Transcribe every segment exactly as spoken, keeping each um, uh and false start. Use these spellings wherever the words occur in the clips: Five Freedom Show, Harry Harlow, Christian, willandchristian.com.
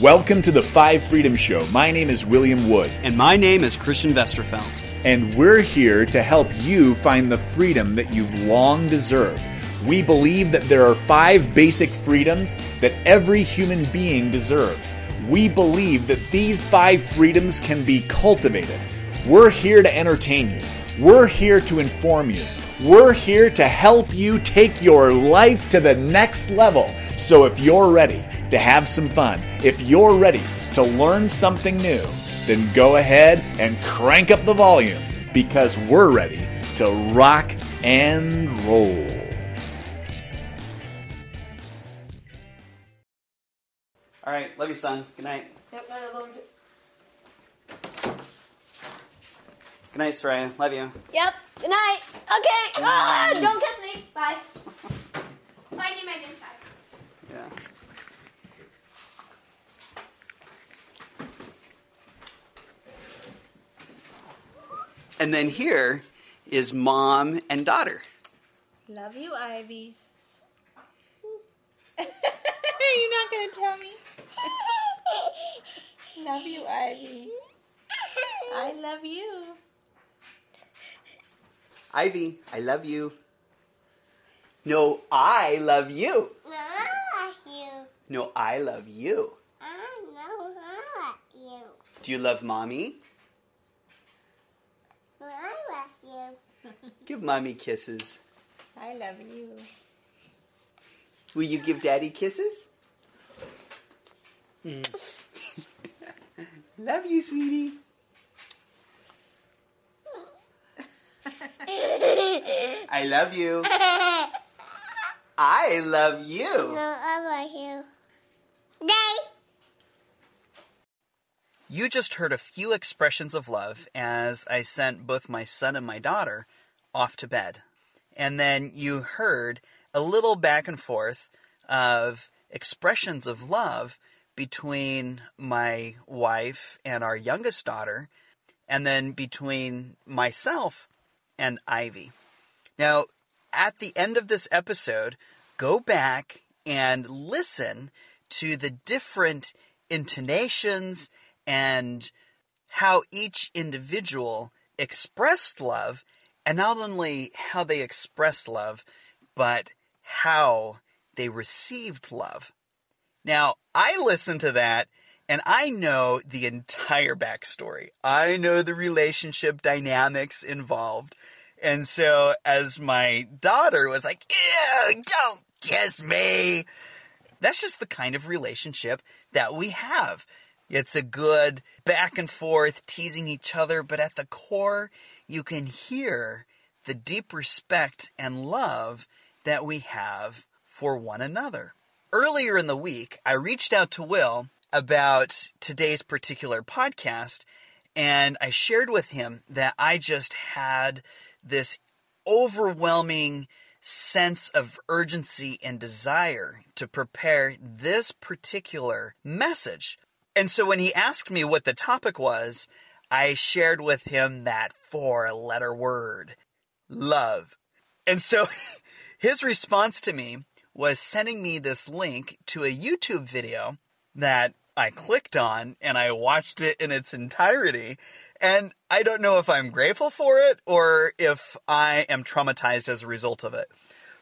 Welcome to the Five Freedom Show. My name is William Wood. And my name is Christian Vesterfeld. And we're here to help you find the freedom that you've long deserved. We believe that there are five basic freedoms that every human being deserves. We believe that these five freedoms can be cultivated. We're here to entertain you. We're here to inform you. We're here to help you take your life to the next level. So if you're ready to have some fun, if you're ready to learn something new, then go ahead and crank up the volume because we're ready to rock and roll. All right, love you, son. Good night. Yep, I love you. Good night, Soraya. Love you. Yep. Good night. Okay. Good night. Oh, don't kiss me. Bye. Well, I need my dinner back. Yeah. And then here is mom and daughter. Love you, Ivy. You're not going to tell me? Love you, Ivy. I love you. Ivy, I love you. No, I love you. No, I love you. No, I love you. I love you. Do you love mommy? No, I love you. Give mommy kisses. I love you. Will you give daddy kisses? Mm. Love you, sweetie. I love you. I love you. No, I love you. Bye. You just heard a few expressions of love as I sent both my son and my daughter off to bed. And then you heard a little back and forth of expressions of love between my wife and our youngest daughter, and then between myself and Ivy. Now, at the end of this episode, go back and listen to the different intonations and how each individual expressed love, and not only how they expressed love, but how they received love. Now, I listened to that, and I know the entire backstory. I know the relationship dynamics involved. And so as my daughter was like, ew, don't kiss me. That's just the kind of relationship that we have. It's a good back and forth, teasing each other. But at the core, you can hear the deep respect and love that we have for one another. Earlier in the week, I reached out to Will about today's particular podcast, and I shared with him that I just had this overwhelming sense of urgency and desire to prepare this particular message. And so when he asked me what the topic was, I shared with him that four-letter word, love. And so his response to me was sending me this link to a YouTube video that I clicked on and I watched it in its entirety. And I don't know if I'm grateful for it or if I am traumatized as a result of it.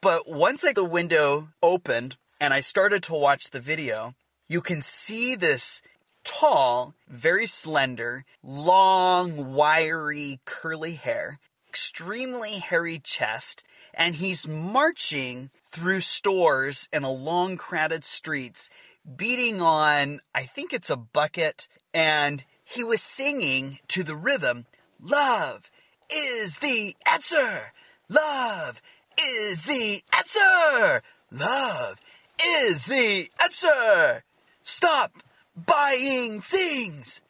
But once I, the window opened and I started to watch the video, you can see this tall, very slender, long, wiry, curly hair, extremely hairy chest, and he's marching through stores and along crowded streets, beating on, I think it's a bucket, and he was singing to the rhythm, love is the answer, love is the answer, love is the answer. Stop buying things,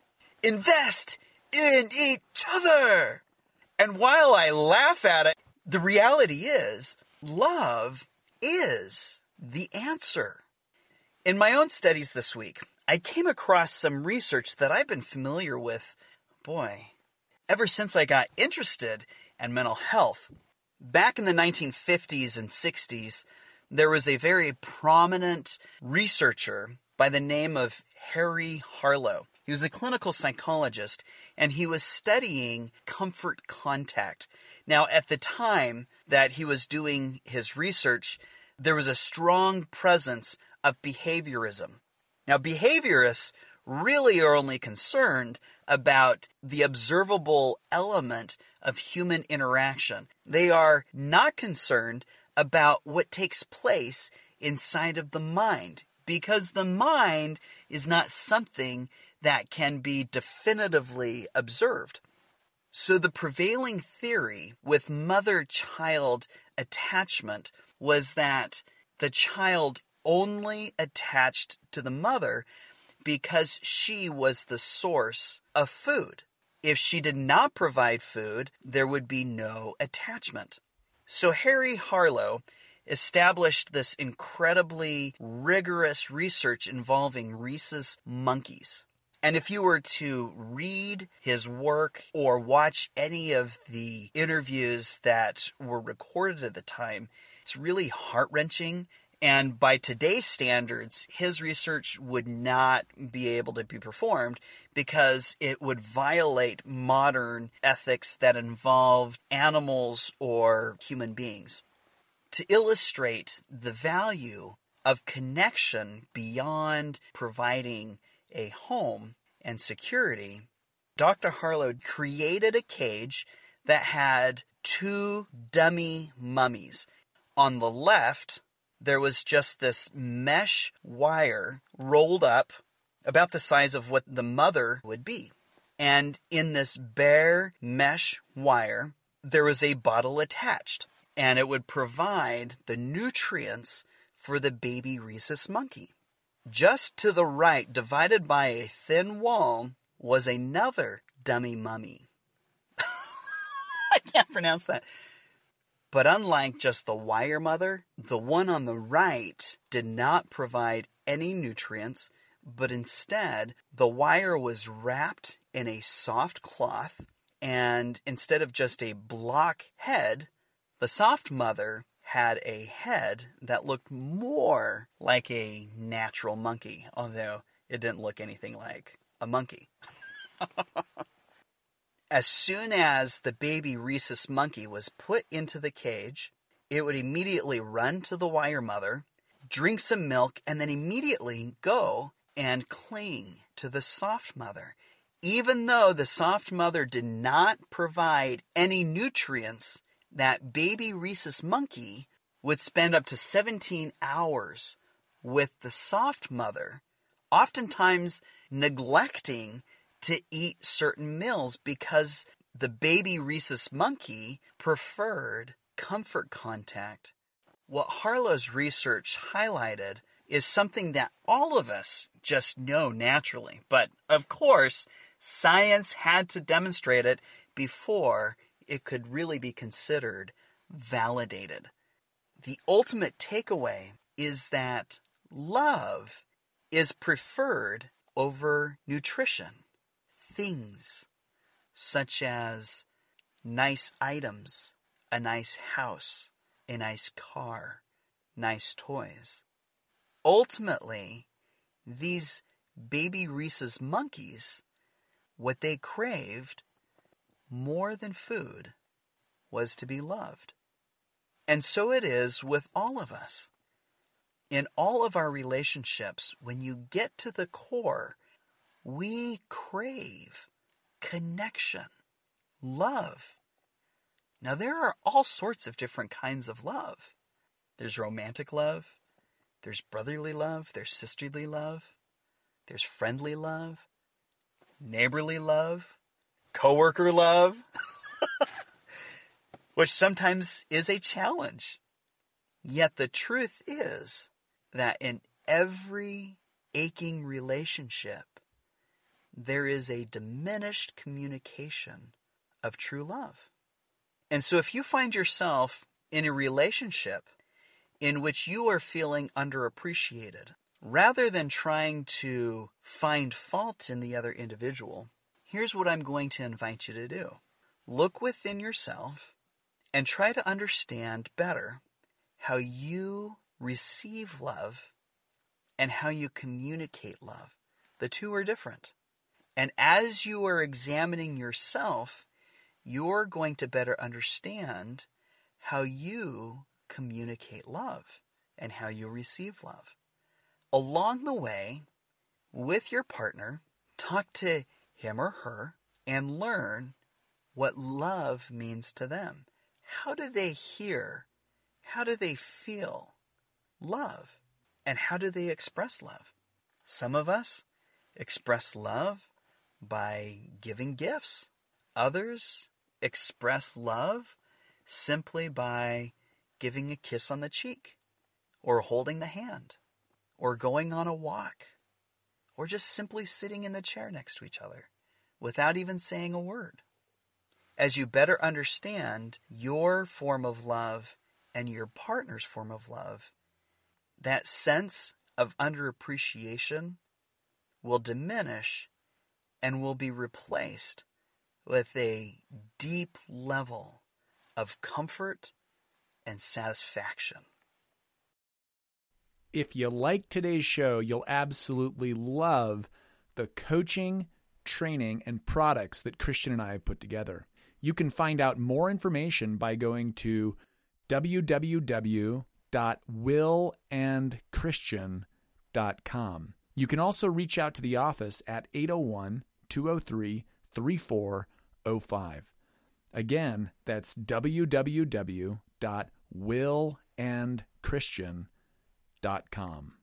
invest in each other. And while I laugh at it, the reality is love is the answer. In my own studies this week, I came across some research that I've been familiar with, boy, ever since I got interested in mental health. Back in the nineteen fifties and sixties, there was a very prominent researcher by the name of Harry Harlow. He was a clinical psychologist, and he was studying comfort contact. Now, at the time that he was doing his research, there was a strong presence of behaviorism. Now, behaviorists really are only concerned about the observable element of human interaction. They are not concerned about what takes place inside of the mind, because the mind is not something that can be definitively observed. So the prevailing theory with mother-child attachment was that the child only attached to the mother because she was the source of food. If she did not provide food, there would be no attachment. So Harry Harlow established this incredibly rigorous research involving rhesus monkeys. And if you were to read his work or watch any of the interviews that were recorded at the time, it's really heart-wrenching. And by today's standards, his research would not be able to be performed because it would violate modern ethics that involve animals or human beings. To illustrate the value of connection beyond providing a home and security, Doctor Harlow created a cage that had two dummy mummies. On the left, there was just this mesh wire rolled up about the size of what the mother would be. And in this bare mesh wire, there was a bottle attached, and it would provide the nutrients for the baby rhesus monkey. Just to the right, divided by a thin wall, was another dummy mummy. I can't pronounce that. But unlike just the wire mother, the one on the right did not provide any nutrients, but instead the wire was wrapped in a soft cloth, and instead of just a block head, the soft mother had a head that looked more like a natural monkey, although it didn't look anything like a monkey. As soon as the baby rhesus monkey was put into the cage, it would immediately run to the wire mother, drink some milk, and then immediately go and cling to the soft mother. Even though the soft mother did not provide any nutrients, that baby rhesus monkey would spend up to seventeen hours with the soft mother, oftentimes neglecting to eat certain meals because the baby rhesus monkey preferred comfort contact. What Harlow's research highlighted is something that all of us just know naturally, but of course, science had to demonstrate it before it could really be considered validated. The ultimate takeaway is that love is preferred over nutrition. Things such as nice items, a nice house, a nice car, nice toys. Ultimately, these baby rhesus monkeys, what they craved more than food was to be loved. And so it is with all of us. In all of our relationships, when you get to the core, we crave connection, love. Now, there are all sorts of different kinds of love. There's romantic love. There's brotherly love. There's sisterly love. There's friendly love. Neighborly love. Coworker love, which sometimes is a challenge. Yet the truth is that in every aching relationship, there is a diminished communication of true love. And so if you find yourself in a relationship in which you are feeling underappreciated, rather than trying to find fault in the other individual, here's what I'm going to invite you to do. Look within yourself and try to understand better how you receive love and how you communicate love. The two are different. And as you are examining yourself, you're going to better understand how you communicate love and how you receive love. Along the way, with your partner, talk to him or her and learn what love means to them. How do they hear? How do they feel love? And how do they express love? Some of us express love by giving gifts. Others express love simply by giving a kiss on the cheek, or holding the hand, or going on a walk, or just simply sitting in the chair next to each other without even saying a word. As you better understand your form of love and your partner's form of love, that sense of underappreciation will diminish and will be replaced with a deep level of comfort and satisfaction. If you like today's show, you'll absolutely love the coaching, training, and products that Christian and I have put together. You can find out more information by going to w w w dot will and christian dot com. You can also reach out to the office at eight oh one, two oh three, three four oh five. Again, that's w w w dot will and christian dot com.